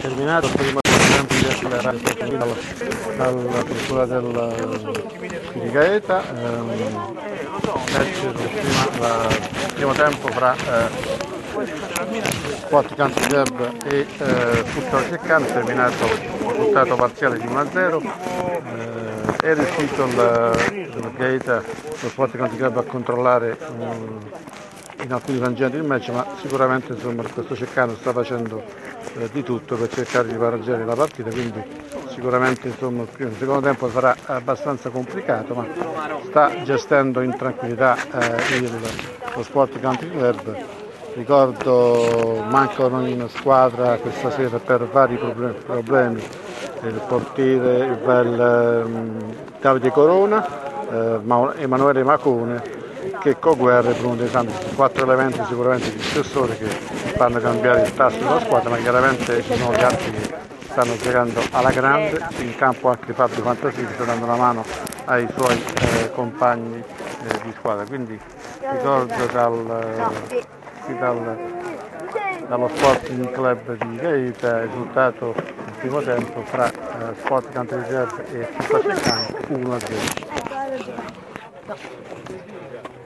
Terminato prima dalla procura di Gaeta, il primo tempo fra Sport Country Club e Futsal Ceccano, terminato il risultato parziale di 1-0. È riuscito il Gaeta, lo Sport Country Club, a controllare in alcuni frangenti del match, ma sicuramente questo Ceccano sta facendo di tutto per cercare di pareggiare la partita, quindi sicuramente il secondo tempo sarà abbastanza complicato, ma sta gestendo in tranquillità lo Sport Country Club. Ricordo, mancano in squadra questa sera per vari problemi il portiere Davide Corona, Emanuele Macone, che Guerra è uno dei quattro elementi sicuramente di spessore che fanno cambiare il tasso della squadra, ma chiaramente ci sono gli altri che stanno giocando alla grande in campo. Anche Fabio Fantasia sta dando una mano ai suoi compagni di squadra, quindi ricordo dallo Sporting Club di Gaeta il risultato del primo tempo fra Sport Country Club e Futsal Ceccano 1-0.